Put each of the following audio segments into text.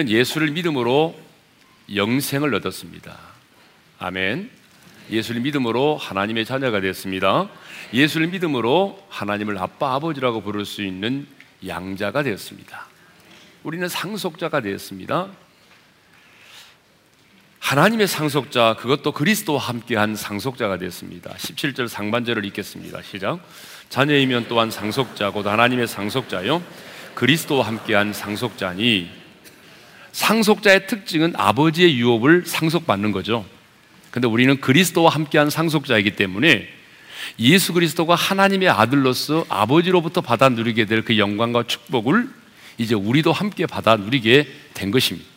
우리는 예수를 믿음으로 영생을 얻었습니다. 아멘. 예수를 믿음으로 하나님의 자녀가 됐습니다. 예수를 믿음으로 하나님을 아빠, 아버지라고 부를 수 있는 양자가 되었습니다. 우리는 상속자가 되었습니다. 하나님의 상속자, 그것도 그리스도와 함께한 상속자가 되었습니다. 17절 상반절을 읽겠습니다. 시작. 자녀이면 또한 상속자, 곧 하나님의 상속자요 그리스도와 함께한 상속자니. 상속자의 특징은 아버지의 유업을 상속받는 거죠. 근데 우리는 그리스도와 함께한 상속자이기 때문에 예수 그리스도가 하나님의 아들로서 아버지로부터 받아 누리게 될 그 영광과 축복을 이제 우리도 함께 받아 누리게 된 것입니다.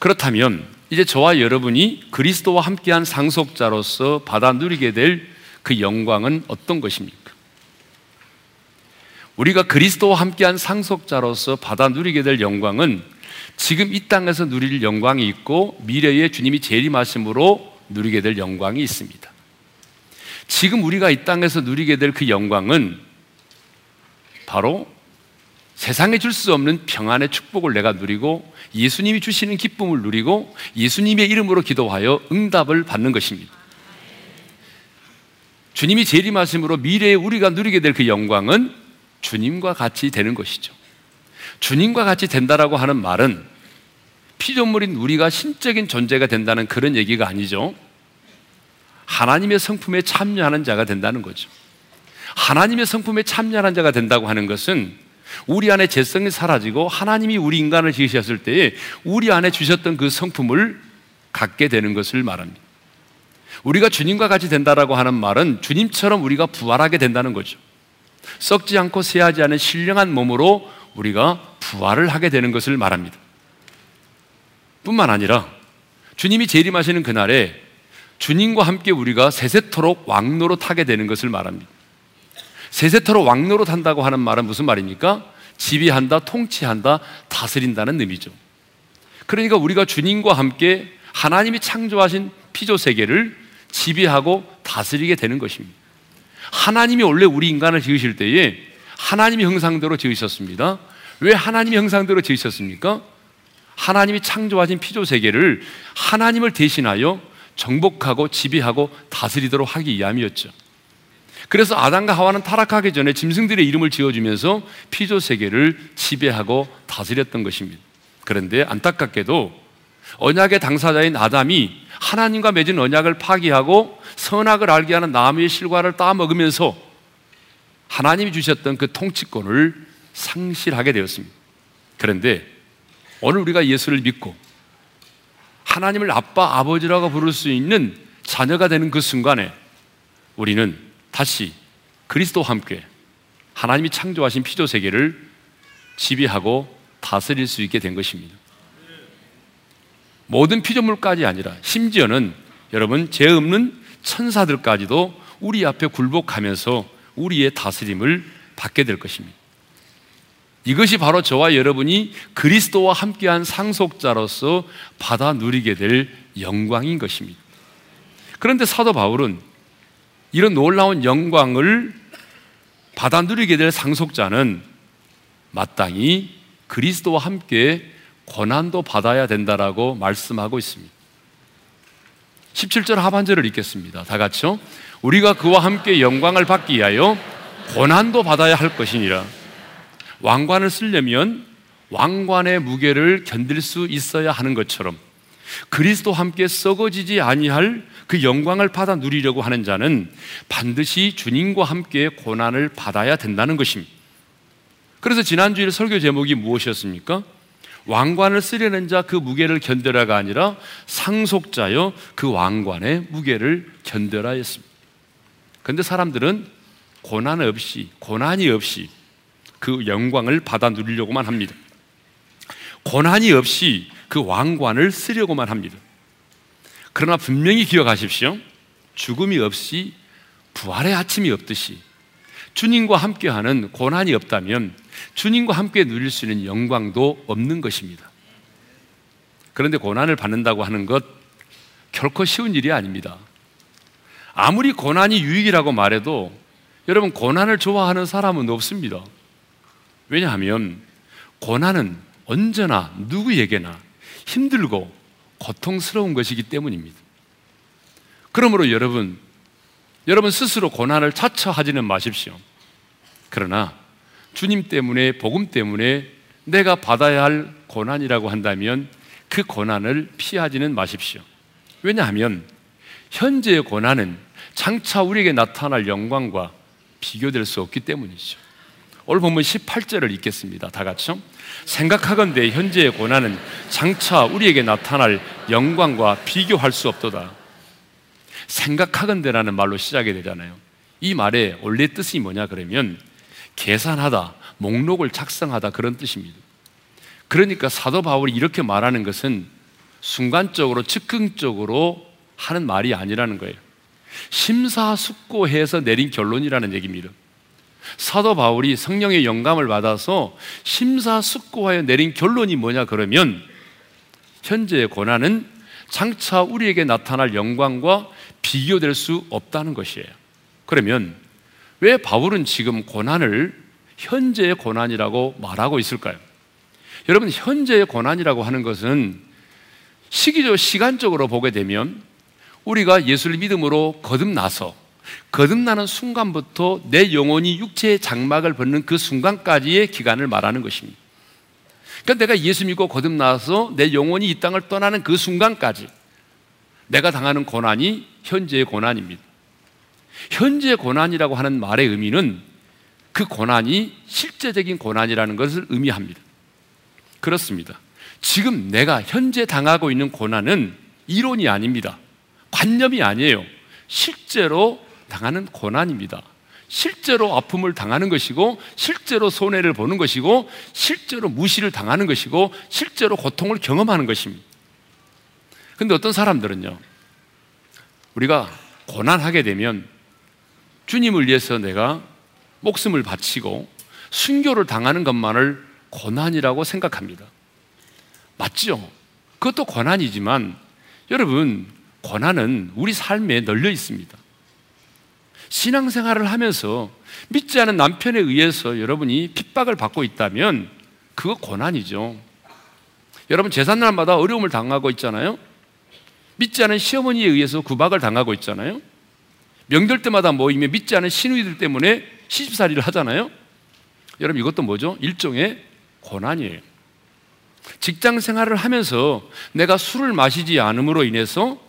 그렇다면 이제 저와 여러분이 그리스도와 함께한 상속자로서 받아 누리게 될 그 영광은 어떤 것입니까? 우리가 그리스도와 함께한 상속자로서 받아 누리게 될 영광은 지금 이 땅에서 누릴 영광이 있고 미래에 주님이 재림하심으로 누리게 될 영광이 있습니다. 지금 우리가 이 땅에서 누리게 될 그 영광은 바로 세상에 줄 수 없는 평안의 축복을 내가 누리고 예수님이 주시는 기쁨을 누리고 예수님의 이름으로 기도하여 응답을 받는 것입니다. 주님이 재림하심으로 미래에 우리가 누리게 될 그 영광은 주님과 같이 되는 것이죠. 주님과 같이 된다라고 하는 말은 피조물인 우리가 신적인 존재가 된다는 그런 얘기가 아니죠. 하나님의 성품에 참여하는 자가 된다는 거죠. 하나님의 성품에 참여하는 자가 된다고 하는 것은 우리 안에 죄성이 사라지고 하나님이 우리 인간을 지으셨을 때에 우리 안에 주셨던 그 성품을 갖게 되는 것을 말합니다. 우리가 주님과 같이 된다라고 하는 말은 주님처럼 우리가 부활하게 된다는 거죠. 썩지 않고 쇠하지 않은 신령한 몸으로 우리가 부활을 하게 되는 것을 말합니다. 뿐만 아니라 주님이 재림하시는 그날에 주님과 함께 우리가 세세토록 왕노로 타게 되는 것을 말합니다. 세세토록 왕노로 탄다고 하는 말은 무슨 말입니까? 지배한다, 통치한다, 다스린다는 의미죠. 그러니까 우리가 주님과 함께 하나님이 창조하신 피조세계를 지배하고 다스리게 되는 것입니다. 하나님이 원래 우리 인간을 지으실 때에 하나님이 형상대로 지으셨습니다. 왜 하나님이 형상대로 지으셨습니까? 하나님이 창조하신 피조세계를 하나님을 대신하여 정복하고 지배하고 다스리도록 하기 위함이었죠. 그래서 아담과 하와는 타락하기 전에 짐승들의 이름을 지어주면서 피조세계를 지배하고 다스렸던 것입니다. 그런데 안타깝게도 언약의 당사자인 아담이 하나님과 맺은 언약을 파기하고 선악을 알게 하는 나무의 실과를 따먹으면서 하나님이 주셨던 그 통치권을 상실하게 되었습니다. 그런데 오늘 우리가 예수를 믿고 하나님을 아빠, 아버지라고 부를 수 있는 자녀가 되는 그 순간에 우리는 다시 그리스도와 함께 하나님이 창조하신 피조세계를 지배하고 다스릴 수 있게 된 것입니다. 모든 피조물까지 아니라 심지어는 여러분 죄 없는 천사들까지도 우리 앞에 굴복하면서 우리의 다스림을 받게 될 것입니다. 이것이 바로 저와 여러분이 그리스도와 함께한 상속자로서 받아 누리게 될 영광인 것입니다. 그런데 사도 바울은 이런 놀라운 영광을 받아 누리게 될 상속자는 마땅히 그리스도와 함께 고난도 받아야 된다라고 말씀하고 있습니다. 17절 하반절을 읽겠습니다. 다 같이요. 우리가 그와 함께 영광을 받기 위하여 고난도 받아야 할 것이니라. 왕관을 쓰려면 왕관의 무게를 견딜 수 있어야 하는 것처럼 그리스도와 함께 썩어지지 아니할 그 영광을 받아 누리려고 하는 자는 반드시 주님과 함께 고난을 받아야 된다는 것입니다. 그래서 지난주일 설교 제목이 무엇이었습니까? 왕관을 쓰려는 자 그 무게를 견뎌라가 아니라 상속자여 그 왕관의 무게를 견뎌라 했습니다. 그런데 사람들은 고난이 없이 그 영광을 받아 누리려고만 합니다. 고난이 없이 그 왕관을 쓰려고만 합니다. 그러나 분명히 기억하십시오. 죽음이 없이 부활의 아침이 없듯이 주님과 함께하는 고난이 없다면 주님과 함께 누릴 수 있는 영광도 없는 것입니다. 그런데 고난을 받는다고 하는 것 결코 쉬운 일이 아닙니다. 아무리 고난이 유익이라고 말해도 여러분 고난을 좋아하는 사람은 없습니다. 왜냐하면 고난은 언제나 누구에게나 힘들고 고통스러운 것이기 때문입니다. 그러므로 여러분 스스로 고난을 자처하지는 마십시오. 그러나 주님 때문에, 복음 때문에 내가 받아야 할 고난이라고 한다면 그 고난을 피하지는 마십시오. 왜냐하면 현재의 고난은 장차 우리에게 나타날 영광과 비교될 수 없기 때문이죠. 오늘 본문 18절을 읽겠습니다. 다 같이요. 생각하건대 현재의 고난은 장차 우리에게 나타날 영광과 비교할 수 없도다. 생각하건대라는 말로 시작이 되잖아요. 이 말의 원래 뜻이 뭐냐 그러면 계산하다, 목록을 작성하다 그런 뜻입니다. 그러니까 사도 바울이 이렇게 말하는 것은 순간적으로, 즉흥적으로 하는 말이 아니라는 거예요. 심사숙고해서 내린 결론이라는 얘기입니다. 사도 바울이 성령의 영감을 받아서 심사숙고하여 내린 결론이 뭐냐 그러면 현재의 고난은 장차 우리에게 나타날 영광과 비교될 수 없다는 것이에요. 그러면 왜 바울은 지금 고난을 현재의 고난이라고 말하고 있을까요? 여러분, 현재의 고난이라고 하는 것은 시간적으로 보게 되면 우리가 예수를 믿음으로 거듭나서 거듭나는 순간부터 내 영혼이 육체의 장막을 벗는 그 순간까지의 기간을 말하는 것입니다. 그러니까 내가 예수 믿고 거듭나서 내 영혼이 이 땅을 떠나는 그 순간까지 내가 당하는 고난이 현재의 고난입니다. 현재의 고난이라고 하는 말의 의미는 그 고난이 실제적인 고난이라는 것을 의미합니다. 그렇습니다. 지금 내가 현재 당하고 있는 고난은 이론이 아닙니다. 관념이 아니에요. 실제로 당하는 고난입니다. 실제로 아픔을 당하는 것이고, 실제로 손해를 보는 것이고, 실제로 무시를 당하는 것이고, 실제로 고통을 경험하는 것입니다. 그런데 어떤 사람들은요, 우리가 고난하게 되면 주님을 위해서 내가 목숨을 바치고 순교를 당하는 것만을 고난이라고 생각합니다. 맞죠? 그것도 고난이지만 여러분, 고난은 우리 삶에 널려 있습니다. 신앙생활을 하면서 믿지 않은 남편에 의해서 여러분이 핍박을 받고 있다면 그거 고난이죠. 여러분, 제삿날마다 어려움을 당하고 있잖아요. 믿지 않은 시어머니에 의해서 구박을 당하고 있잖아요. 명절 때마다 모이면 믿지 않은 시누이들 때문에 시집살이를 하잖아요. 여러분, 이것도 뭐죠? 일종의 고난이에요. 직장 생활을 하면서 내가 술을 마시지 않음으로 인해서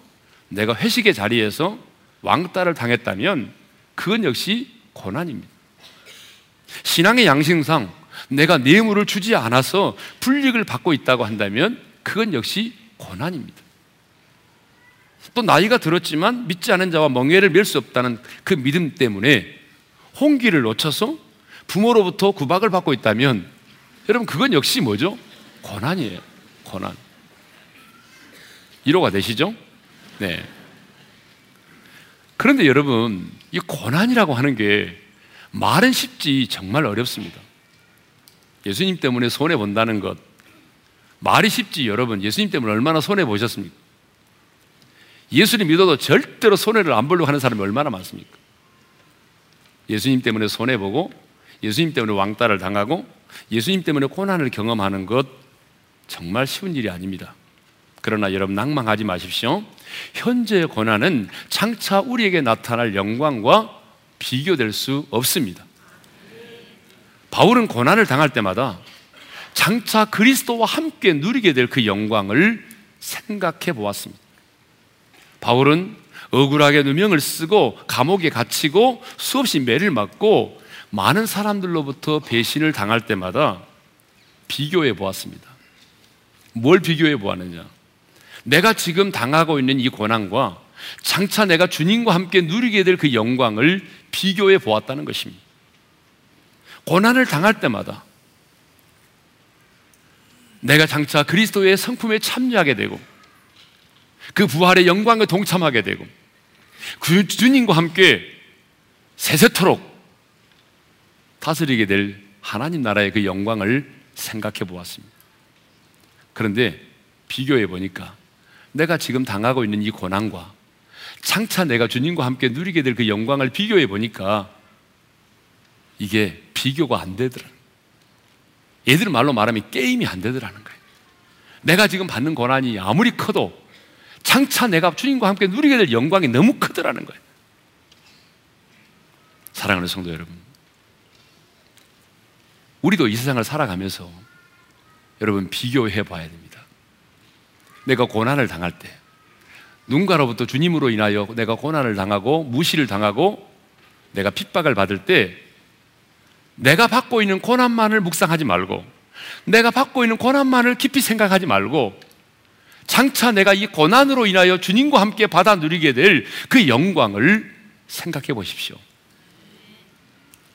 내가 회식의 자리에서 왕따를 당했다면 그건 역시 고난입니다. 신앙의 양심상 내가 뇌물을 주지 않아서 불이익을 받고 있다고 한다면 그건 역시 고난입니다. 또 나이가 들었지만 믿지 않은 자와 멍에를 맬 수 없다는 그 믿음 때문에 홍기를 놓쳐서 부모로부터 구박을 받고 있다면 여러분, 그건 역시 뭐죠? 고난이에요. 고난. 1호가 되시죠? 네. 그런데 여러분, 이 고난이라고 하는 게 말은 쉽지 정말 어렵습니다. 예수님 때문에 손해본다는 것 말이 쉽지 여러분, 예수님 때문에 얼마나 손해보셨습니까? 예수를 믿어도 절대로 손해를 안 보려고 하는 사람이 얼마나 많습니까? 예수님 때문에 손해보고, 예수님 때문에 왕따를 당하고, 예수님 때문에 고난을 경험하는 것 정말 쉬운 일이 아닙니다. 그러나 여러분, 낭망하지 마십시오. 현재의 고난은 장차 우리에게 나타날 영광과 비교될 수 없습니다. 바울은 고난을 당할 때마다 장차 그리스도와 함께 누리게 될 그 영광을 생각해 보았습니다. 바울은 억울하게 누명을 쓰고 감옥에 갇히고 수없이 매를 맞고 많은 사람들로부터 배신을 당할 때마다 비교해 보았습니다. 뭘 비교해 보았느냐? 내가 지금 당하고 있는 이 고난과 장차 내가 주님과 함께 누리게 될 그 영광을 비교해 보았다는 것입니다. 고난을 당할 때마다 내가 장차 그리스도의 성품에 참여하게 되고 그 부활의 영광에 동참하게 되고 그 주님과 함께 세세토록 다스리게 될 하나님 나라의 그 영광을 생각해 보았습니다. 그런데 비교해 보니까 내가 지금 당하고 있는 이 고난과 장차 내가 주님과 함께 누리게 될 그 영광을 비교해 보니까 이게 비교가 안 되더라. 얘들 말로 말하면 게임이 안 되더라는 거예요. 내가 지금 받는 고난이 아무리 커도 장차 내가 주님과 함께 누리게 될 영광이 너무 크더라는 거예요. 사랑하는 성도 여러분, 우리도 이 세상을 살아가면서 여러분 비교해 봐야 됩니다. 내가 고난을 당할 때 누군가로부터 주님으로 인하여 내가 고난을 당하고 무시를 당하고 내가 핍박을 받을 때 내가 받고 있는 고난만을 묵상하지 말고 내가 받고 있는 고난만을 깊이 생각하지 말고 장차 내가 이 고난으로 인하여 주님과 함께 받아 누리게 될 그 영광을 생각해 보십시오.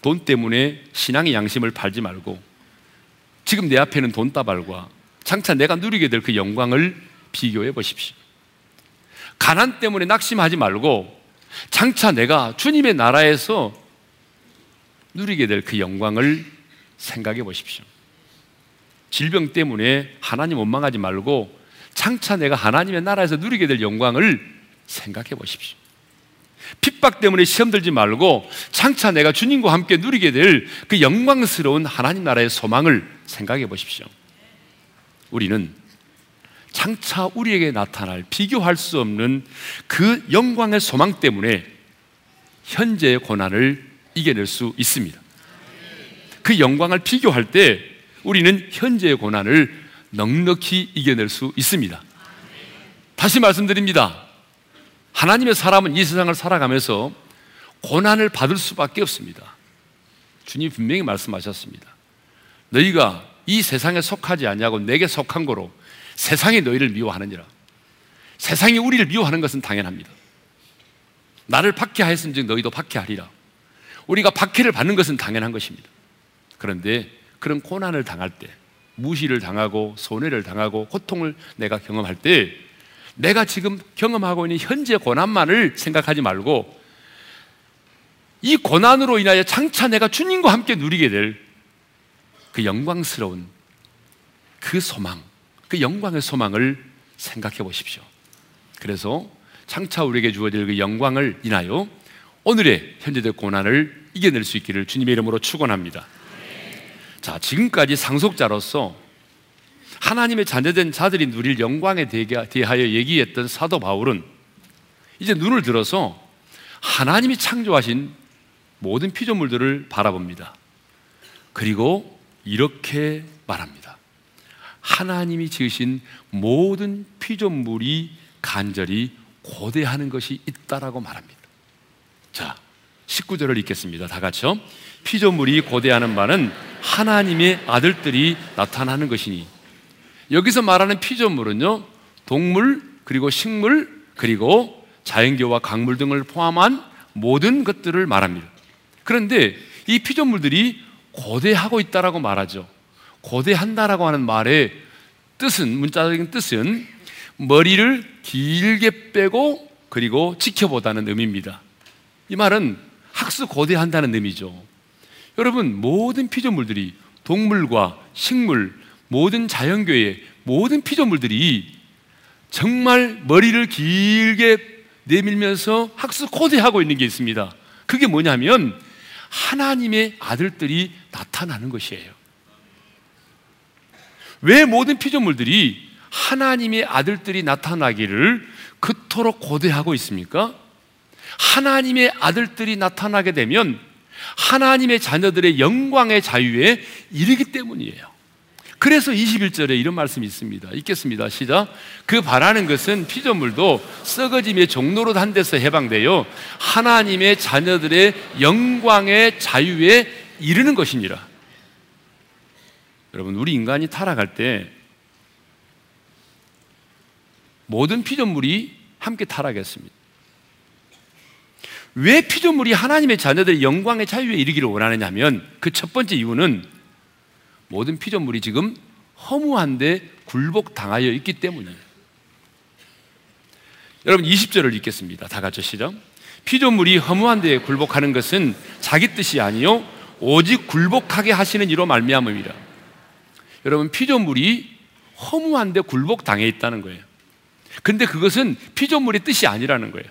돈 때문에 신앙의 양심을 팔지 말고 지금 내 앞에는 돈다발과 장차 내가 누리게 될 그 영광을 비교해 보십시오. 가난 때문에 낙심하지 말고 장차 내가 주님의 나라에서 누리게 될 그 영광을 생각해 보십시오. 질병 때문에 하나님 원망하지 말고 장차 내가 하나님의 나라에서 누리게 될 영광을 생각해 보십시오. 핍박 때문에 시험 들지 말고 장차 내가 주님과 함께 누리게 될 그 영광스러운 하나님 나라의 소망을 생각해 보십시오. 우리는 장차 우리에게 나타날 비교할 수 없는 그 영광의 소망 때문에 현재의 고난을 이겨낼 수 있습니다. 그 영광을 비교할 때 우리는 현재의 고난을 넉넉히 이겨낼 수 있습니다. 다시 말씀드립니다. 하나님의 사람은 이 세상을 살아가면서 고난을 받을 수밖에 없습니다. 주님 분명히 말씀하셨습니다. 너희가 이 세상에 속하지 아니하고 내게 속한 거로 세상이 너희를 미워하느니라. 세상이 우리를 미워하는 것은 당연합니다. 나를 박해하였음즉 너희도 박해하리라. 우리가 박해를 받는 것은 당연한 것입니다. 그런데 그런 고난을 당할 때, 무시를 당하고 손해를 당하고 고통을 내가 경험할 때 내가 지금 경험하고 있는 현재 고난만을 생각하지 말고 이 고난으로 인하여 장차 내가 주님과 함께 누리게 될 그 영광스러운 그 소망, 그 영광의 소망을 생각해 보십시오. 그래서 장차 우리에게 주어질 그 영광을 인하여 오늘의 현재적 고난을 이겨낼 수 있기를 주님의 이름으로 축원합니다. 자, 지금까지 상속자로서 하나님의 자녀된 자들이 누릴 영광에 대하여 얘기했던 사도 바울은 이제 눈을 들어서 하나님이 창조하신 모든 피조물들을 바라봅니다. 그리고 이렇게 말합니다. 하나님이 지으신 모든 피조물이 간절히 고대하는 것이 있다라고 말합니다. 자, 19절을 읽겠습니다. 다 같이요. 피조물이 고대하는 바는 하나님의 아들들이 나타나는 것이니. 여기서 말하는 피조물은요, 동물, 그리고 식물, 그리고 자연계와 강물 등을 포함한 모든 것들을 말합니다. 그런데 이 피조물들이 고대하고 있다라고 말하죠. 고대한다라고 하는 말의 뜻은, 문자적인 뜻은 머리를 길게 빼고 그리고 지켜보다는 의미입니다. 이 말은 학수고대한다는 의미죠. 여러분, 모든 피조물들이, 동물과 식물, 모든 자연계의 모든 피조물들이 정말 머리를 길게 내밀면서 학수고대하고 있는 게 있습니다. 그게 뭐냐면 하나님의 아들들이 나타나는 것이에요. 왜 모든 피조물들이 하나님의 아들들이 나타나기를 그토록 고대하고 있습니까? 하나님의 아들들이 나타나게 되면 하나님의 자녀들의 영광의 자유에 이르기 때문이에요. 그래서 21절에 이런 말씀이 있습니다. 읽겠습니다. 시작. 그 바라는 것은 피조물도 썩어짐의 종노릇 한 데서 해방되어 하나님의 자녀들의 영광의 자유에 이르는 것이니라. 여러분, 우리 인간이 타락할 때 모든 피조물이 함께 타락했습니다. 왜 피조물이 하나님의 자녀들의 영광의 자유에 이르기를 원하느냐 하면 그 첫 번째 이유는 모든 피조물이 지금 허무한 데 굴복당하여 있기 때문이에요. 여러분, 20절을 읽겠습니다. 다 같이 시작. 피조물이 허무한 데에 굴복하는 것은 자기 뜻이 아니요 오직 굴복하게 하시는 이로 말미암음이라. 여러분, 피조물이 허무한 데 굴복당해 있다는 거예요. 근데 그것은 피조물의 뜻이 아니라는 거예요.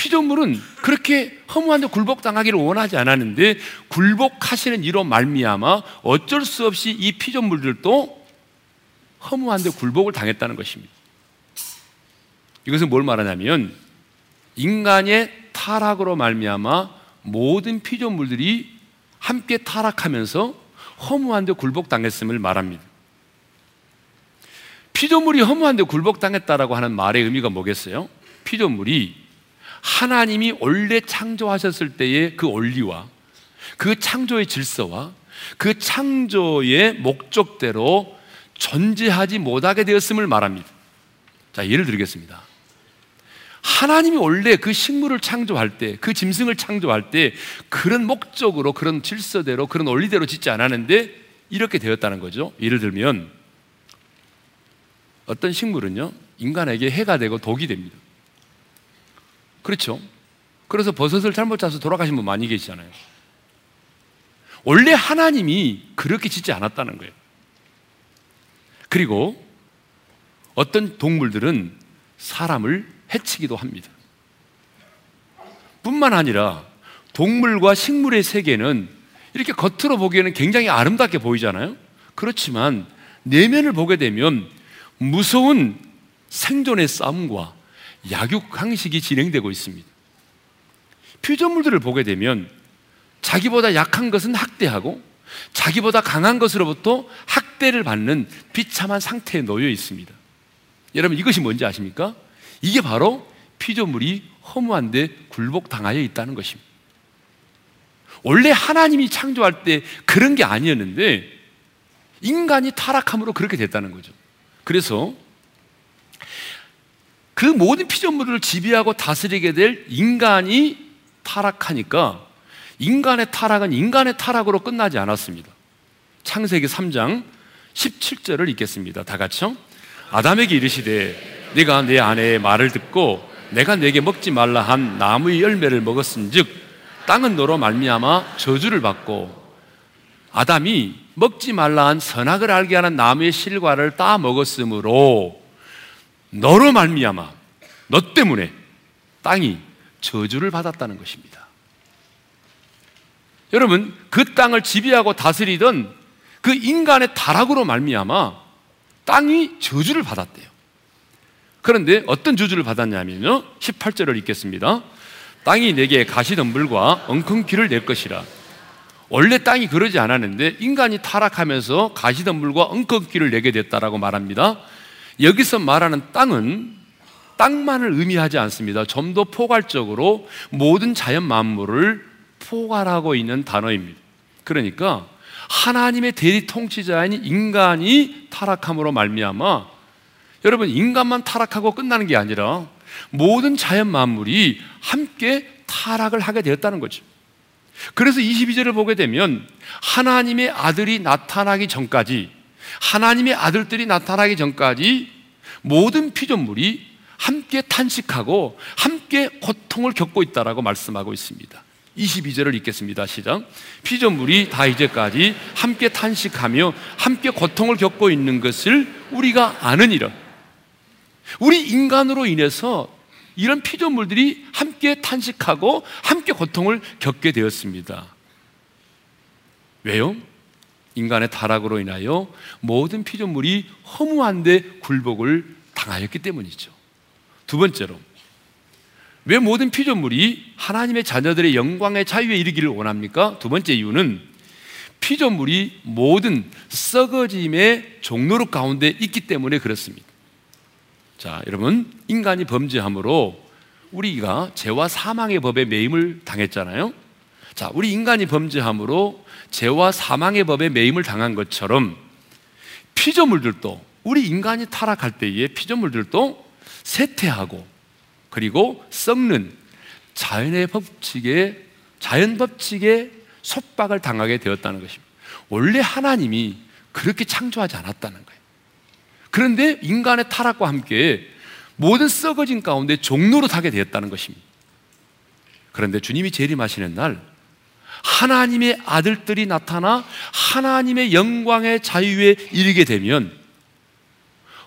피조물은 그렇게 허무한데 굴복당하기를 원하지 않았는데 굴복하시는 이로 말미암아 어쩔 수 없이 이 피조물들도 허무한데 굴복을 당했다는 것입니다. 이것은 뭘 말하냐면 인간의 타락으로 말미암아 모든 피조물들이 함께 타락하면서 허무한데 굴복당했음을 말합니다. 피조물이 허무한데 굴복당했다라고 하는 말의 의미가 뭐겠어요? 피조물이 하나님이 원래 창조하셨을 때의 그 원리와 그 창조의 질서와 그 창조의 목적대로 존재하지 못하게 되었음을 말합니다. 자, 예를 들겠습니다. 하나님이 원래 그 식물을 창조할 때, 그 짐승을 창조할 때 그런 목적으로, 그런 질서대로, 그런 원리대로 짓지 않았는데 이렇게 되었다는 거죠. 예를 들면 어떤 식물은요, 인간에게 해가 되고 독이 됩니다. 그렇죠? 그래서 버섯을 잘못 짜서 돌아가신 분 많이 계시잖아요. 원래 하나님이 그렇게 짓지 않았다는 거예요. 그리고 어떤 동물들은 사람을 해치기도 합니다. 뿐만 아니라 동물과 식물의 세계는 이렇게 겉으로 보기에는 굉장히 아름답게 보이잖아요. 그렇지만 내면을 보게 되면 무서운 생존의 싸움과 약육 항식이 진행되고 있습니다. 피조물들을 보게 되면 자기보다 약한 것은 학대하고 자기보다 강한 것으로부터 학대를 받는 비참한 상태에 놓여 있습니다. 여러분, 이것이 뭔지 아십니까? 이게 바로 피조물이 허무한데 굴복당하여 있다는 것입니다. 원래 하나님이 창조할 때 그런 게 아니었는데 인간이 타락함으로 그렇게 됐다는 거죠. 그래서 그 모든 피조물을 지배하고 다스리게 될 인간이 타락하니까 인간의 타락은 인간의 타락으로 끝나지 않았습니다. 창세기 3장 17절을 읽겠습니다. 다 같이요. 아담에게 이르시되 네가 내 아내의 말을 듣고 내가 네게 먹지 말라 한 나무의 열매를 먹었은즉 땅은 너로 말미암아 저주를 받고, 아담이 먹지 말라 한 선악을 알게 하는 나무의 실과를 따 먹었으므로 너로 말미암아, 너 때문에 땅이 저주를 받았다는 것입니다. 여러분, 그 땅을 지배하고 다스리던 그 인간의 타락으로 말미암아 땅이 저주를 받았대요. 그런데 어떤 저주를 받았냐면요, 18절을 읽겠습니다. 땅이 내게 가시덤불과 엉겅퀴를 낼 것이라. 원래 땅이 그러지 않았는데 인간이 타락하면서 가시덤불과 엉겅퀴를 내게 됐다라고 말합니다. 여기서 말하는 땅은 땅만을 의미하지 않습니다. 좀 더 포괄적으로 모든 자연 만물을 포괄하고 있는 단어입니다. 그러니까 하나님의 대리 통치자인 인간이 타락함으로 말미암아, 여러분, 인간만 타락하고 끝나는 게 아니라 모든 자연 만물이 함께 타락을 하게 되었다는 거죠. 그래서 22절을 보게 되면 하나님의 아들이 나타나기 전까지, 하나님의 아들들이 나타나기 전까지 모든 피조물이 함께 탄식하고 함께 고통을 겪고 있다라고 말씀하고 있습니다. 22절을 읽겠습니다. 시작. 피조물이 다 이제까지 함께 탄식하며 함께 고통을 겪고 있는 것을 우리가 아느니라. 우리 인간으로 인해서 이런 피조물들이 함께 탄식하고 함께 고통을 겪게 되었습니다. 왜요? 인간의 타락으로 인하여 모든 피조물이 허무한데 굴복을 당하였기 때문이죠. 두 번째로, 왜 모든 피조물이 하나님의 자녀들의 영광의 자유에 이르기를 원합니까? 두 번째 이유는 피조물이 모든 썩어짐의 종노릇 가운데 있기 때문에 그렇습니다. 자, 여러분, 인간이 범죄함으로 우리가 죄와 사망의 법에 매임을 당했잖아요. 자, 우리 인간이 범죄함으로 죄와 사망의 법에 매임을 당한 것처럼 피조물들도, 우리 인간이 타락할 때에 피조물들도 쇠퇴하고 그리고 썩는 자연의 법칙에, 자연 법칙에 속박을 당하게 되었다는 것입니다. 원래 하나님이 그렇게 창조하지 않았다는 거예요. 그런데 인간의 타락과 함께 모든 썩어진 가운데 종노릇 하게 되었다는 것입니다. 그런데 주님이 재림하시는 날 하나님의 아들들이 나타나 하나님의 영광의 자유에 이르게 되면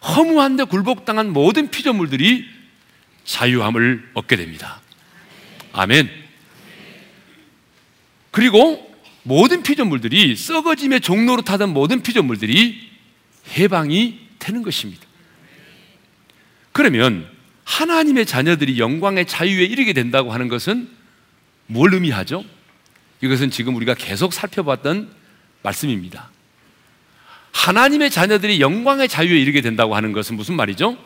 허무한데 굴복당한 모든 피조물들이 자유함을 얻게 됩니다. 아멘. 그리고 모든 피조물들이 썩어짐의 종로로 타던 모든 피조물들이 해방이 되는 것입니다. 그러면 하나님의 자녀들이 영광의 자유에 이르게 된다고 하는 것은 뭘 의미하죠? 이것은 지금 우리가 계속 살펴봤던 말씀입니다. 하나님의 자녀들이 영광의 자유에 이르게 된다고 하는 것은 무슨 말이죠?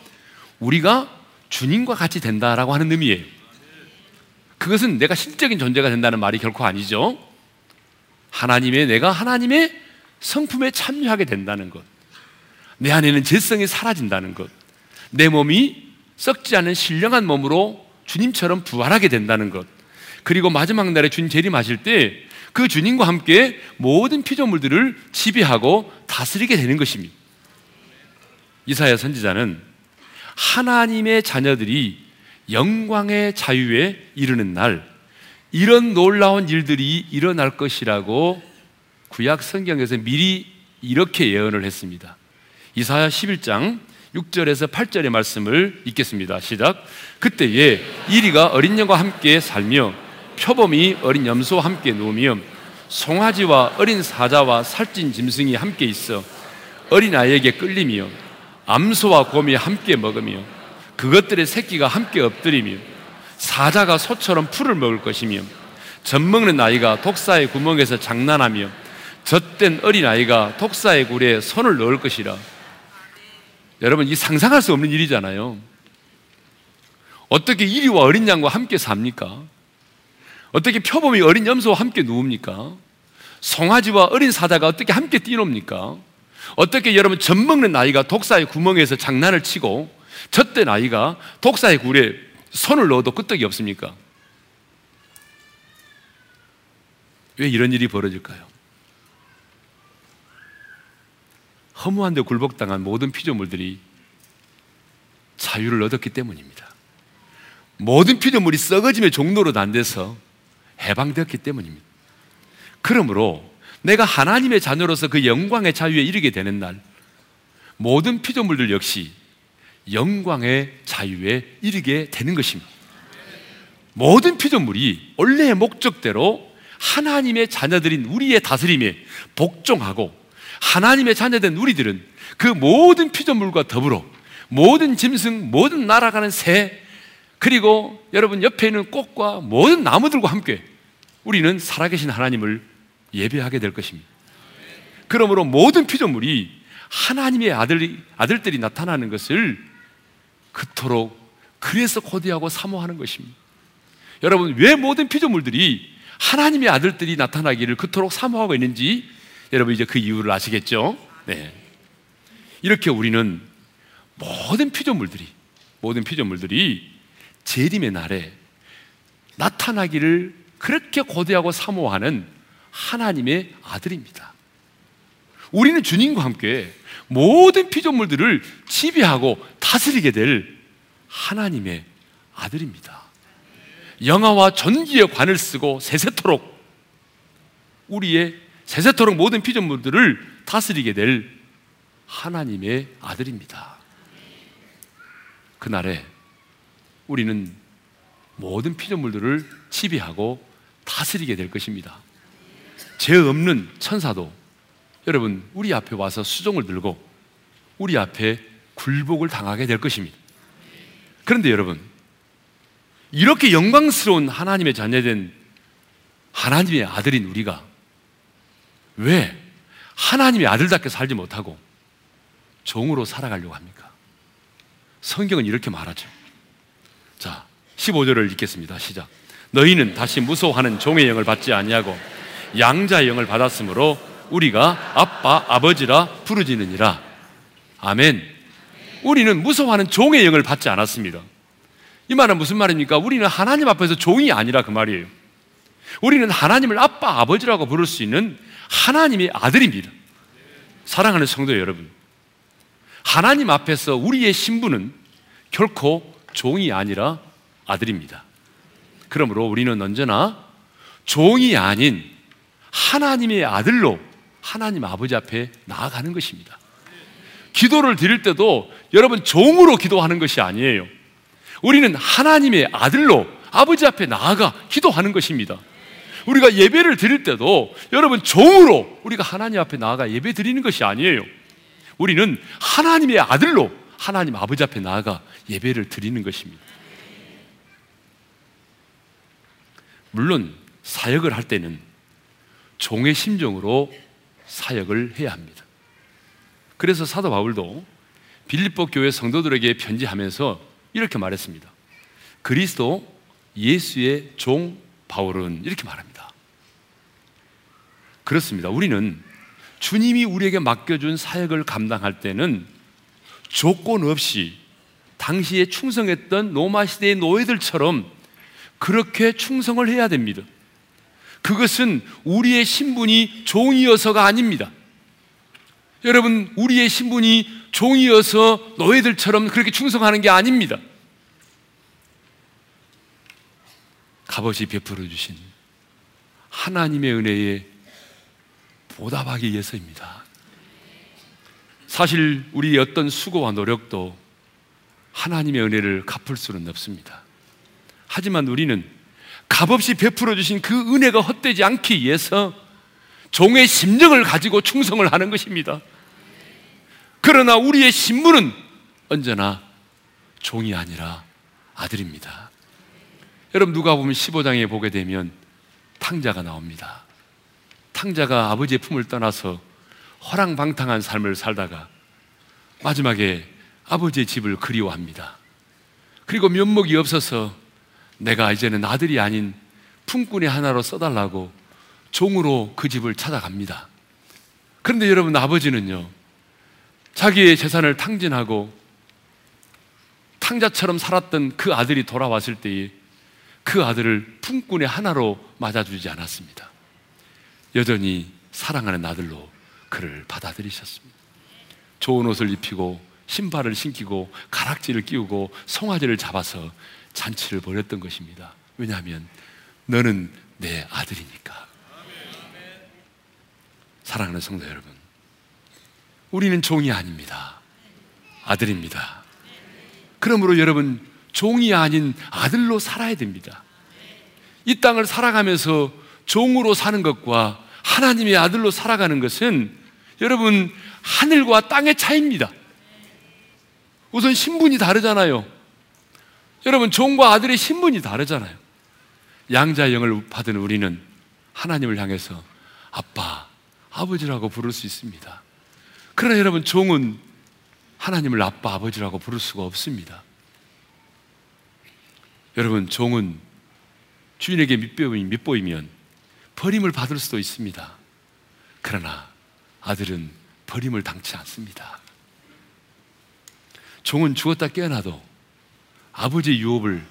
우리가 주님과 같이 된다라고 하는 의미예요. 그것은 내가 신적인 존재가 된다는 말이 결코 아니죠. 내가 하나님의 성품에 참여하게 된다는 것, 내 안에는 죄성이 사라진다는 것, 내 몸이 썩지 않은 신령한 몸으로 주님처럼 부활하게 된다는 것, 그리고 마지막 날에 주님 재림하실 때 그 주님과 함께 모든 피조물들을 지배하고 다스리게 되는 것입니다. 이사야 선지자는 하나님의 자녀들이 영광의 자유에 이르는 날 이런 놀라운 일들이 일어날 것이라고 구약 성경에서 미리 이렇게 예언을 했습니다. 이사야 11장 6절에서 8절의 말씀을 읽겠습니다. 시작. 그때에 이리가 어린 양과 함께 살며 표범이 어린 염소와 함께 누우며 송아지와 어린 사자와 살찐 짐승이 함께 있어 어린아이에게 끌리며 암소와 곰이 함께 먹으며 그것들의 새끼가 함께 엎드리며 사자가 소처럼 풀을 먹을 것이며 젖먹는 아이가 독사의 구멍에서 장난하며 젖된 어린아이가 독사의 굴에 손을 넣을 것이라. 여러분, 이 상상할 수 없는 일이잖아요. 어떻게 이리와 어린 양과 함께 삽니까? 어떻게 표범이 어린 염소와 함께 누웁니까? 송아지와 어린 사자가 어떻게 함께 뛰놉니까? 어떻게 여러분 젖먹는 아이가 독사의 구멍에서 장난을 치고 젖된 아이가 독사의 굴에 손을 넣어도 끄떡이 없습니까? 왜 이런 일이 벌어질까요? 허무한데 굴복당한 모든 피조물들이 자유를 얻었기 때문입니다. 모든 피조물이 썩어짐의 종로로 난데서 해방되었기 때문입니다. 그러므로 내가 하나님의 자녀로서 그 영광의 자유에 이르게 되는 날 모든 피조물들 역시 영광의 자유에 이르게 되는 것입니다. 모든 피조물이 원래의 목적대로 하나님의 자녀들인 우리의 다스림에 복종하고 하나님의 자녀된 우리들은 그 모든 피조물과 더불어 모든 짐승, 모든 날아가는 새, 그리고 여러분 옆에 있는 꽃과 모든 나무들과 함께 우리는 살아계신 하나님을 예배하게 될 것입니다. 그러므로 모든 피조물이 하나님의 아들들이 나타나는 것을 그토록 그래서 고대하고 사모하는 것입니다. 여러분, 왜 모든 피조물들이 하나님의 아들들이 나타나기를 그토록 사모하고 있는지 여러분 이제 그 이유를 아시겠죠? 네. 이렇게 우리는 모든 피조물들이 재림의 날에 나타나기를 그렇게 고대하고 사모하는 하나님의 아들입니다. 우리는 주님과 함께 모든 피조물들을 지배하고 다스리게 될 하나님의 아들입니다. 영화와 전기의 관을 쓰고 세세토록 모든 피조물들을 다스리게 될 하나님의 아들입니다. 그날에 우리는 모든 피조물들을 지배하고 다스리게 될 것입니다. 죄 없는 천사도 여러분 우리 앞에 와서 수종을 들고 우리 앞에 굴복을 당하게 될 것입니다. 그런데 여러분, 이렇게 영광스러운 하나님의 자녀된 하나님의 아들인 우리가 왜 하나님의 아들답게 살지 못하고 종으로 살아가려고 합니까? 성경은 이렇게 말하죠. 자, 15절을 읽겠습니다. 시작. 너희는 다시 무서워하는 종의 영을 받지 아니하고 양자의 영을 받았으므로 우리가 아빠, 아버지라 부르짖느니라. 아멘. 우리는 무서워하는 종의 영을 받지 않았습니다. 이 말은 무슨 말입니까? 우리는 하나님 앞에서 종이 아니라 그 말이에요. 우리는 하나님을 아빠, 아버지라고 부를 수 있는 하나님의 아들입니다. 사랑하는 성도 여러분, 하나님 앞에서 우리의 신분은 결코 종이 아니라 아들입니다. 그러므로 우리는 언제나 종이 아닌 하나님의 아들로 하나님 아버지 앞에 나아가는 것입니다. 기도를 드릴 때도 여러분 종으로 기도하는 것이 아니에요. 우리는 하나님의 아들로 아버지 앞에 나아가 기도하는 것입니다. 우리가 예배를 드릴 때도 여러분 종으로 우리가 하나님 앞에 나아가 예배 드리는 것이 아니에요. 우리는 하나님의 아들로 하나님 아버지 앞에 나아가 예배를 드리는 것입니다. 물론 사역을 할 때는 종의 심정으로 사역을 해야 합니다. 그래서 사도 바울도 빌립보 교회 성도들에게 편지하면서 이렇게 말했습니다. 그리스도 예수의 종 바울은 이렇게 말합니다. 그렇습니다. 우리는 주님이 우리에게 맡겨준 사역을 감당할 때는 조건 없이 당시에 충성했던 로마 시대의 노예들처럼 그렇게 충성을 해야 됩니다. 그것은 우리의 신분이 종이어서가 아닙니다. 여러분, 우리의 신분이 종이어서 노예들처럼 그렇게 충성하는 게 아닙니다. 값없이 베풀어 주신 하나님의 은혜에 보답하기 위해서입니다. 사실 우리의 어떤 수고와 노력도 하나님의 은혜를 갚을 수는 없습니다. 하지만 우리는 값없이 베풀어 주신 그 은혜가 헛되지 않기 위해서 종의 심령을 가지고 충성을 하는 것입니다. 그러나 우리의 신분은 언제나 종이 아니라 아들입니다. 여러분, 누가복음 15장에 보게 되면 탕자가 나옵니다. 탕자가 아버지의 품을 떠나서 허랑방탕한 삶을 살다가 마지막에 아버지의 집을 그리워합니다. 그리고 면목이 없어서 내가 이제는 아들이 아닌 품꾼의 하나로 써달라고 종으로 그 집을 찾아갑니다. 그런데 여러분, 아버지는요, 자기의 재산을 탕진하고 탕자처럼 살았던 그 아들이 돌아왔을 때에 그 아들을 품꾼의 하나로 맞아주지 않았습니다. 여전히 사랑하는 아들로 그를 받아들이셨습니다. 좋은 옷을 입히고 신발을 신기고 가락지를 끼우고 송아지를 잡아서 잔치를 벌였던 것입니다. 왜냐하면 너는 내 아들이니까. 사랑하는 성도 여러분, 우리는 종이 아닙니다. 아들입니다. 그러므로 여러분, 종이 아닌 아들로 살아야 됩니다. 이 땅을 살아가면서 종으로 사는 것과 하나님의 아들로 살아가는 것은 여러분, 하늘과 땅의 차이입니다. 우선 신분이 다르잖아요. 여러분, 종과 아들의 신분이 다르잖아요. 양자의 영을 받은 우리는 하나님을 향해서 아빠, 아버지라고 부를 수 있습니다. 그러나 여러분, 종은 하나님을 아빠, 아버지라고 부를 수가 없습니다. 여러분, 종은 주인에게 밑보이면 버림을 받을 수도 있습니다. 그러나 아들은 버림을 당치 않습니다. 종은 죽었다 깨어나도 아버지의 유업을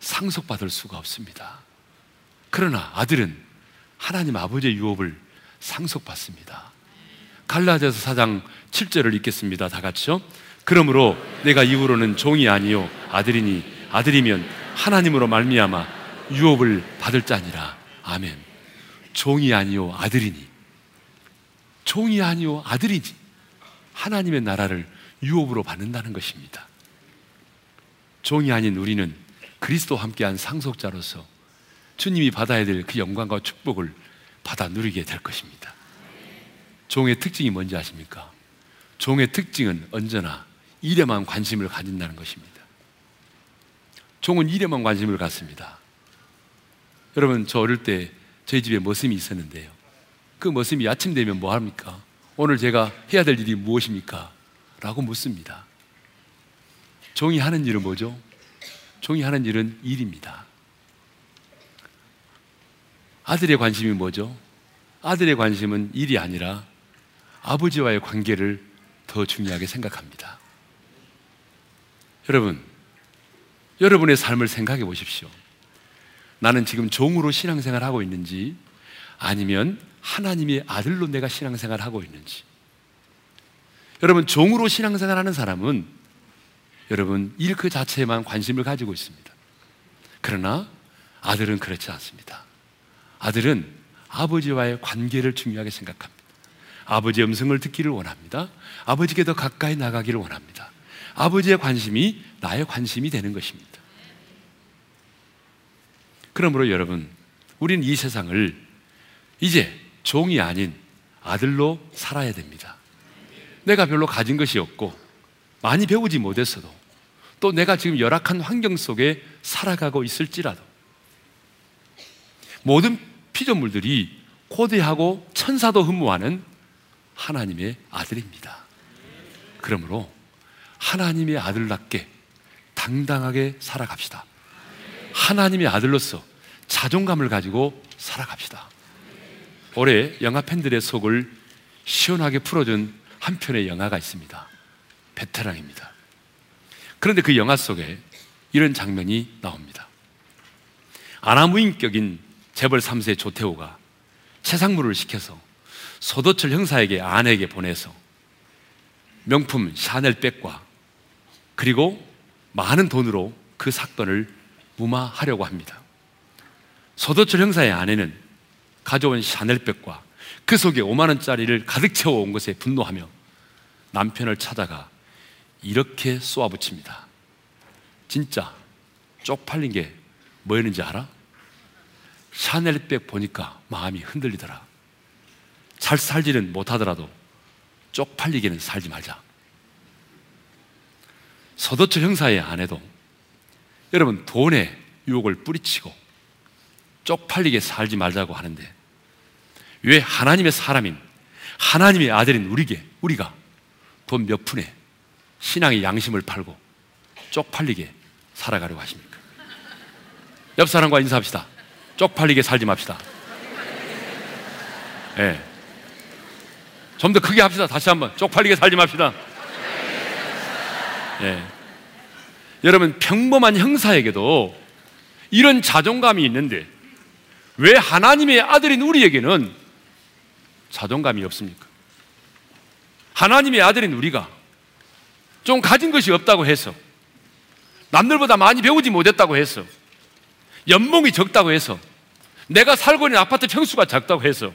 상속받을 수가 없습니다. 그러나 아들은 하나님 아버지의 유업을 상속받습니다. 갈라디아서 4장 7절을 읽겠습니다. 다 같이요. 그러므로 내가 이후로는 종이 아니요 아들이니, 아들이면 하나님으로 말미암아 유업을 받을 자니라. 아멘. 종이 아니요 아들이니, 종이 아니요 아들이니, 하나님의 나라를 유업으로 받는다는 것입니다. 종이 아닌 우리는 그리스도와 함께한 상속자로서 주님이 받아야 될 그 영광과 축복을 받아 누리게 될 것입니다. 종의 특징이 뭔지 아십니까? 종의 특징은 언제나 일에만 관심을 가진다는 것입니다. 종은 일에만 관심을 갖습니다. 여러분, 저 어릴 때 저희 집에 머슴이 있었는데요, 그 머슴이 아침 되면 뭐 합니까? 오늘 제가 해야 될 일이 무엇입니까? 라고 묻습니다. 종이 하는 일은 뭐죠? 종이 하는 일은 일입니다. 아들의 관심이 뭐죠? 아들의 관심은 일이 아니라 아버지와의 관계를 더 중요하게 생각합니다. 여러분, 여러분의 삶을 생각해 보십시오. 나는 지금 종으로 신앙생활 하고 있는지, 아니면 하나님의 아들로 내가 신앙생활 하고 있는지. 여러분, 종으로 신앙생활 하는 사람은 여러분, 일 그 자체에만 관심을 가지고 있습니다. 그러나 아들은 그렇지 않습니다. 아들은 아버지와의 관계를 중요하게 생각합니다. 아버지의 음성을 듣기를 원합니다. 아버지께 더 가까이 나가기를 원합니다. 아버지의 관심이 나의 관심이 되는 것입니다. 그러므로 여러분, 우리는 이 세상을 이제 종이 아닌 아들로 살아야 됩니다. 내가 별로 가진 것이 없고 많이 배우지 못했어도, 또 내가 지금 열악한 환경 속에 살아가고 있을지라도 모든 피조물들이 고대하고 천사도 흠모하는 하나님의 아들입니다. 그러므로 하나님의 아들답게 당당하게 살아갑시다. 하나님의 아들로서 자존감을 가지고 살아갑시다. 올해 영화 팬들의 속을 시원하게 풀어준 한 편의 영화가 있습니다. 베테랑입니다. 그런데 그 영화 속에 이런 장면이 나옵니다. 아나무인격인 재벌 3세 조태호가 세상물을 시켜서 서도철 형사에게 아내에게 보내서 명품 샤넬백과 그리고 많은 돈으로 그 사건을 무마하려고 합니다. 서도철 형사의 아내는 가져온 샤넬백과 그 속에 5만 원짜리를 가득 채워온 것에 분노하며 남편을 찾아가 이렇게 쏘아붙입니다. 진짜 쪽팔린 게 뭐였는지 알아? 샤넬백 보니까 마음이 흔들리더라. 잘 살지는 못하더라도 쪽팔리게는 살지 말자. 서도철 형사의 아내도 여러분 돈의 유혹을 뿌리치고 쪽팔리게 살지 말자고 하는데, 왜 하나님의 사람인 하나님의 아들인 우리가 돈 몇 푼에 신앙의 양심을 팔고 쪽팔리게 살아가려고 하십니까? 옆 사람과 인사합시다. 쪽팔리게 살지 맙시다. 네. 좀 더 크게 합시다. 다시 한번 쪽팔리게 살지 맙시다. 네. 여러분, 평범한 형사에게도 이런 자존감이 있는데 왜 하나님의 아들인 우리에게는 자존감이 없습니까? 하나님의 아들인 우리가 좀 가진 것이 없다고 해서, 남들보다 많이 배우지 못했다고 해서, 연봉이 적다고 해서, 내가 살고 있는 아파트 평수가 작다고 해서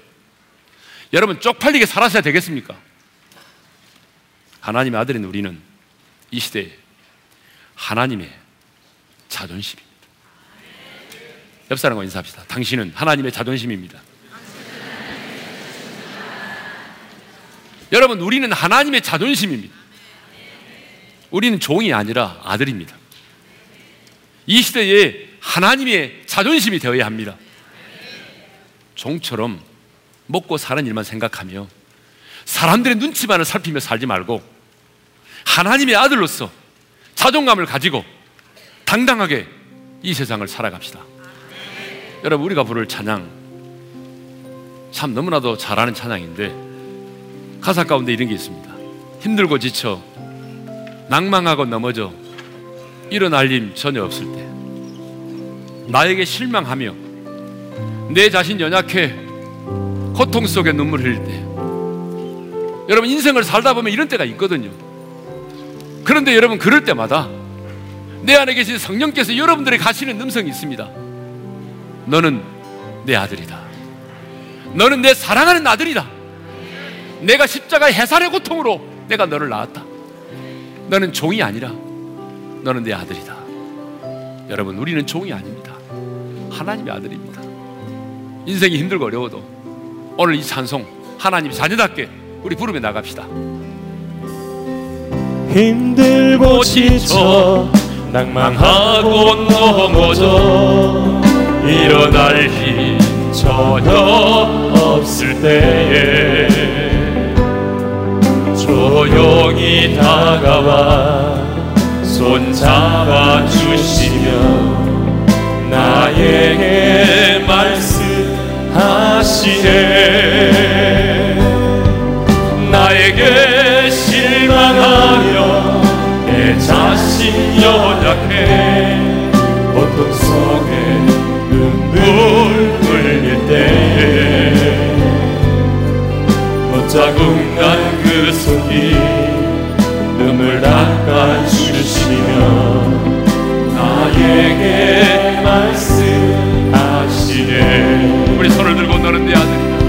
여러분 쪽팔리게 살았어야 되겠습니까? 하나님의 아들인 우리는 이 시대에 하나님의 자존심입니다. 옆 사람과 인사합시다. 당신은 하나님의 자존심입니다. 여러분, 우리는 하나님의 자존심입니다. 우리는 종이 아니라 아들입니다. 이 시대에 하나님의 자존심이 되어야 합니다. 종처럼 먹고 사는 일만 생각하며 사람들의 눈치만을 살피며 살지 말고 하나님의 아들로서 자존감을 가지고 당당하게 이 세상을 살아갑시다. 여러분, 우리가 부를 찬양 참 너무나도 잘하는 찬양인데 가사 가운데 이런 게 있습니다. 힘들고 지쳐 낭망하고 넘어져 일어날 힘 전혀 없을 때, 나에게 실망하며 내 자신 연약해 고통 속에 눈물 흘릴 때. 여러분, 인생을 살다 보면 이런 때가 있거든요. 그런데 여러분, 그럴 때마다 내 안에 계신 성령께서 여러분들이 가시는 음성이 있습니다. 너는 내 아들이다. 너는 내 사랑하는 아들이다. 내가 십자가의 해살의 고통으로 내가 너를 낳았다. 너는 종이 아니라 너는 내 아들이다. 여러분, 우리는 종이 아닙니다. 하나님의 아들입니다. 인생이 힘들고 어려워도 오늘 이 찬송 하나님의 자녀답게 우리 부르며 나갑시다. 힘들고 지쳐 낭망하고 넘어져 일어날 힘 전혀 없을 때에 조용히 다가와 손잡아 주시며 나에게 말씀하시네. 나에게 실망하며 내 자신 연약해 고통 속에 눈물 흘릴 때에 못자국 난 그 손이 눈물 닦아주시며 나에게 말씀하시네. 우리 손을 들고 너는 내 아들이다.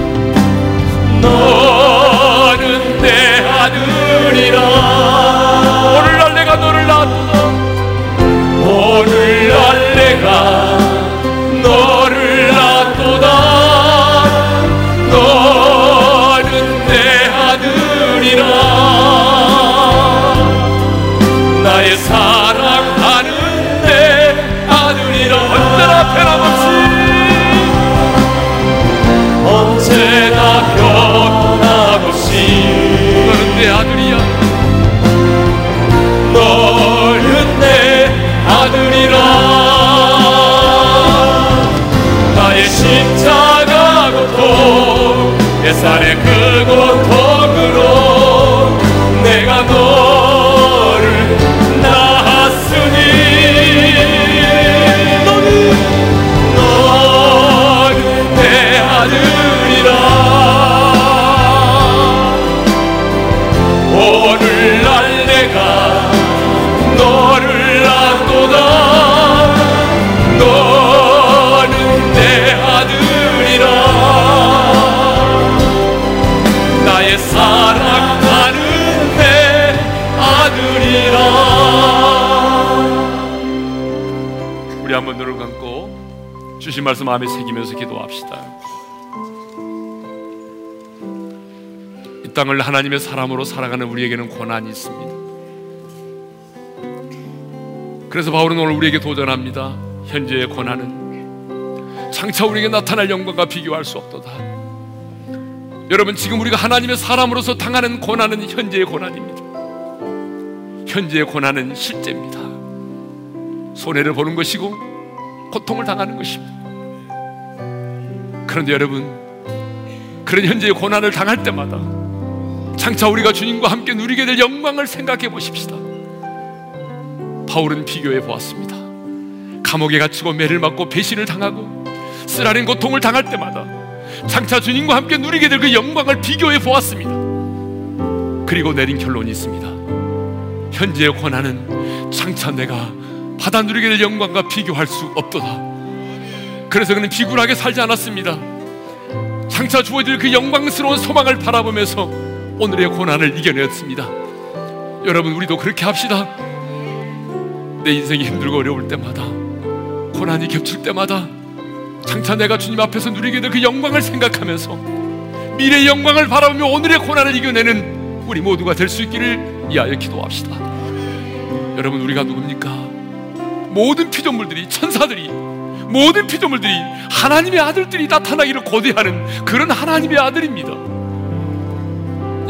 너는 내 아들이라. 오늘날 내가 너를 낳았다. 오늘날 내가 너 한번 눈을 감고 주신 말씀 마음에 새기면서 기도합시다. 이 땅을 하나님의 사람으로 살아가는 우리에게는 고난이 있습니다. 그래서 바울은 오늘 우리에게 도전합니다. 현재의 고난은 장차 우리에게 나타날 영광과 비교할 수 없도다. 여러분, 지금 우리가 하나님의 사람으로서 당하는 고난은 현재의 고난입니다. 현재의 고난은 실제입니다. 손해를 보는 것이고 고통을 당하는 것입니다. 그런데 여러분, 그런 현재의 고난을 당할 때마다 장차 우리가 주님과 함께 누리게 될 영광을 생각해 보십시다. 바울은 비교해 보았습니다. 감옥에 갇히고 매를 맞고 배신을 당하고 쓰라린 고통을 당할 때마다 장차 주님과 함께 누리게 될 그 영광을 비교해 보았습니다. 그리고 내린 결론이 있습니다. 현재의 고난은 장차 내가 받아 누리게 될 영광과 비교할 수 없도다. 그래서 그는 비굴하게 살지 않았습니다. 장차 주어질 그 영광스러운 소망을 바라보면서 오늘의 고난을 이겨내었습니다. 여러분, 우리도 그렇게 합시다. 내 인생이 힘들고 어려울 때마다, 고난이 겹칠 때마다 장차 내가 주님 앞에서 누리게 될 그 영광을 생각하면서 미래의 영광을 바라보며 오늘의 고난을 이겨내는 우리 모두가 될 수 있기를 이하여 기도합시다. 여러분, 우리가 누굽니까? 모든 피조물들이, 천사들이, 모든 피조물들이 하나님의 아들들이 나타나기를 고대하는 그런 하나님의 아들입니다.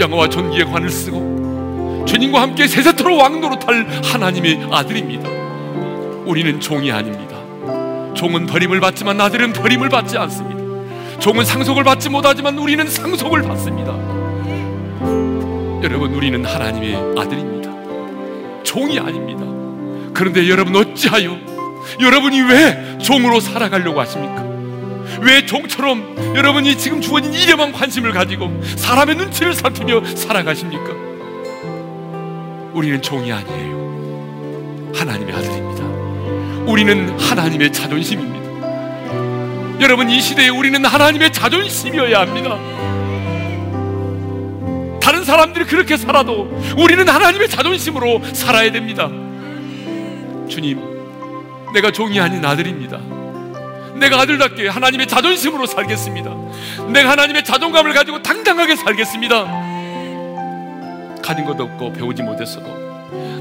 영화와 존귀의 관을 쓰고 주님과 함께 세세토록 왕노릇할 하나님의 아들입니다. 우리는 종이 아닙니다. 종은 버림을 받지만 아들은 버림을 받지 않습니다. 종은 상속을 받지 못하지만 우리는 상속을 받습니다. 여러분, 우리는 하나님의 아들입니다. 종이 아닙니다. 그런데 여러분, 어찌하여 여러분이 왜 종으로 살아가려고 하십니까? 왜 종처럼 여러분이 지금 주어진 일에만 관심을 가지고 사람의 눈치를 살피며 살아가십니까? 우리는 종이 아니에요. 하나님의 아들입니다. 우리는 하나님의 자존심입니다. 여러분, 이 시대에 우리는 하나님의 자존심이어야 합니다. 다른 사람들이 그렇게 살아도 우리는 하나님의 자존심으로 살아야 됩니다. 주님, 내가 종이 아닌 아들입니다. 내가 아들답게 하나님의 자존심으로 살겠습니다. 내가 하나님의 자존감을 가지고 당당하게 살겠습니다. 가진 것도 없고 배우지 못했어도,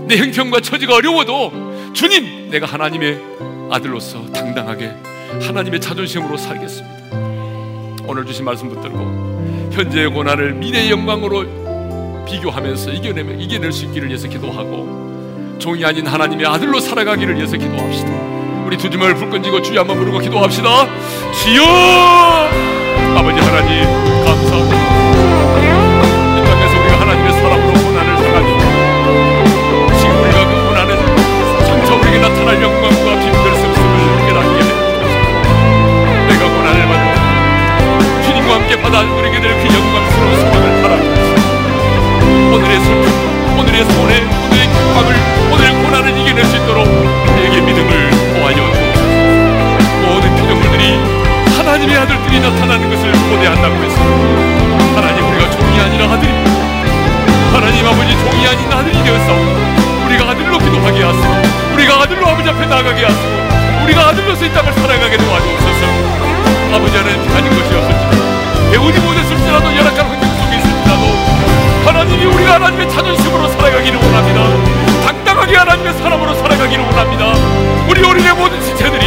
내 형편과 처지가 어려워도, 주님, 내가 하나님의 아들로서 당당하게 하나님의 자존심으로 살겠습니다. 오늘 주신 말씀 붙들고 현재의 고난을 미래의 영광으로 비교하면서 이겨낼 수 있기를 위해서 기도하고, 종이 아닌 하나님의 아들로 살아가기를 위해서 기도합시다. 우리 두 주먹을 불 끈지고 주여 한번 부르고 기도합시다. 주여! 아버지 하나님, 감사합니다. 이 땅에서 우리가 하나님의 사람으로 고난을 당하니, 지금 우리가 그 고난에 장차 우리에게 나타날 영광과 비밀될 수 없음을 깨닫게 해주셨습니다. 내가 고난을 받는 주님과 함께 받아 누리게 될 그 영광스러운 소망을 바라봅니다. 오늘의 슬픔, 오늘의 손해, 오늘의 기쁨을, 오늘 고난을 이겨낼 수 있도록 우리에게 믿음을 더하여 주옵소서. 모든 피조물들이 하나님의 아들들이 나타나는 것을 고대한다고 했습니다. 하나님, 우리가 종이 아니라 아들입니다. 하나님 아버지, 종이 아닌 아들이 되었사오니 우리가 아들로 기도하게 하시고, 우리가 아들로 아버지 앞에 나가게 하시고, 우리가 아들로서 이 땅을 살아가게 도와주옵소서. 아버지 하나님, 가진 것이 없을지라도, 배우지 못했을지라도, 열악한 환경 속에 있을지라도, 하나님이 우리가 하나님의 자존심으로 살아가기를 원합니다. 당당하게 하나님의 사람으로 살아가기를 원합니다. 우리의 모든 지체들이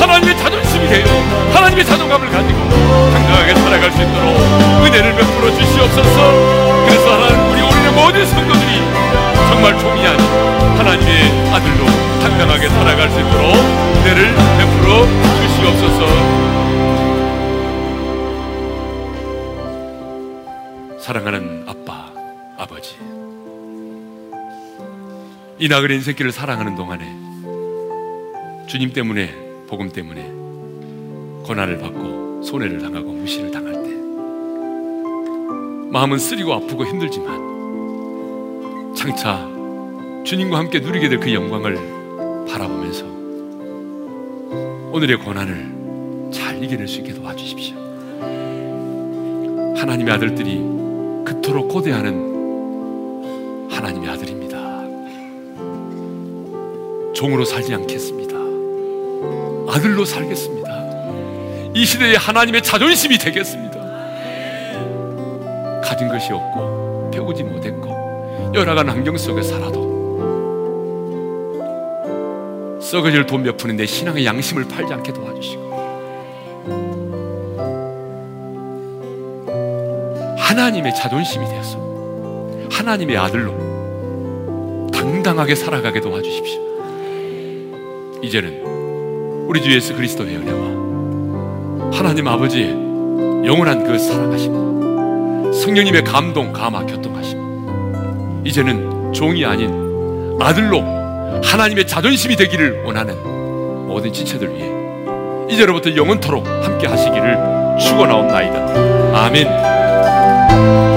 하나님의 자존심이 되어 하나님의 자존감을 가지고 당당하게 살아갈 수 있도록 은혜를 베풀어 주시옵소서. 그래서 하나님, 우리의 모든 성도들이 정말 종이 아닌 하나님의 아들로 당당하게 살아갈 수 있도록 은혜를 베풀어 주시옵소서. 사랑하는 아빠, 아버지, 이 나그네 인생길을 사랑하는 동안에 주님 때문에, 복음 때문에 고난을 받고 손해를 당하고 무시를 당할 때 마음은 쓰리고 아프고 힘들지만, 장차 주님과 함께 누리게 될 그 영광을 바라보면서 오늘의 고난을 잘 이겨낼 수 있게 도와주십시오. 하나님의 아들들이 그토록 고대하는 하나님의 아들입니다. 종으로 살지 않겠습니다. 아들로 살겠습니다. 이 시대의 하나님의 자존심이 되겠습니다. 가진 것이 없고 배우지 못했고 열악한 환경 속에 살아도 썩어질 돈 몇 푼인 내 신앙의 양심을 팔지 않게 도와주시고 하나님의 자존심이 되어서 하나님의 아들로 당당하게 살아가게 도와주십시오. 이제는 우리 주 예수 그리스도의 은혜와 하나님 아버지의 영원한 그 사랑하심, 성령님의 감동, 감화, 교통하심, 이제는 종이 아닌 아들로 하나님의 자존심이 되기를 원하는 모든 지체들 위해 이제로부터 영원토록 함께 하시기를 축원하옵나이다. 아멘.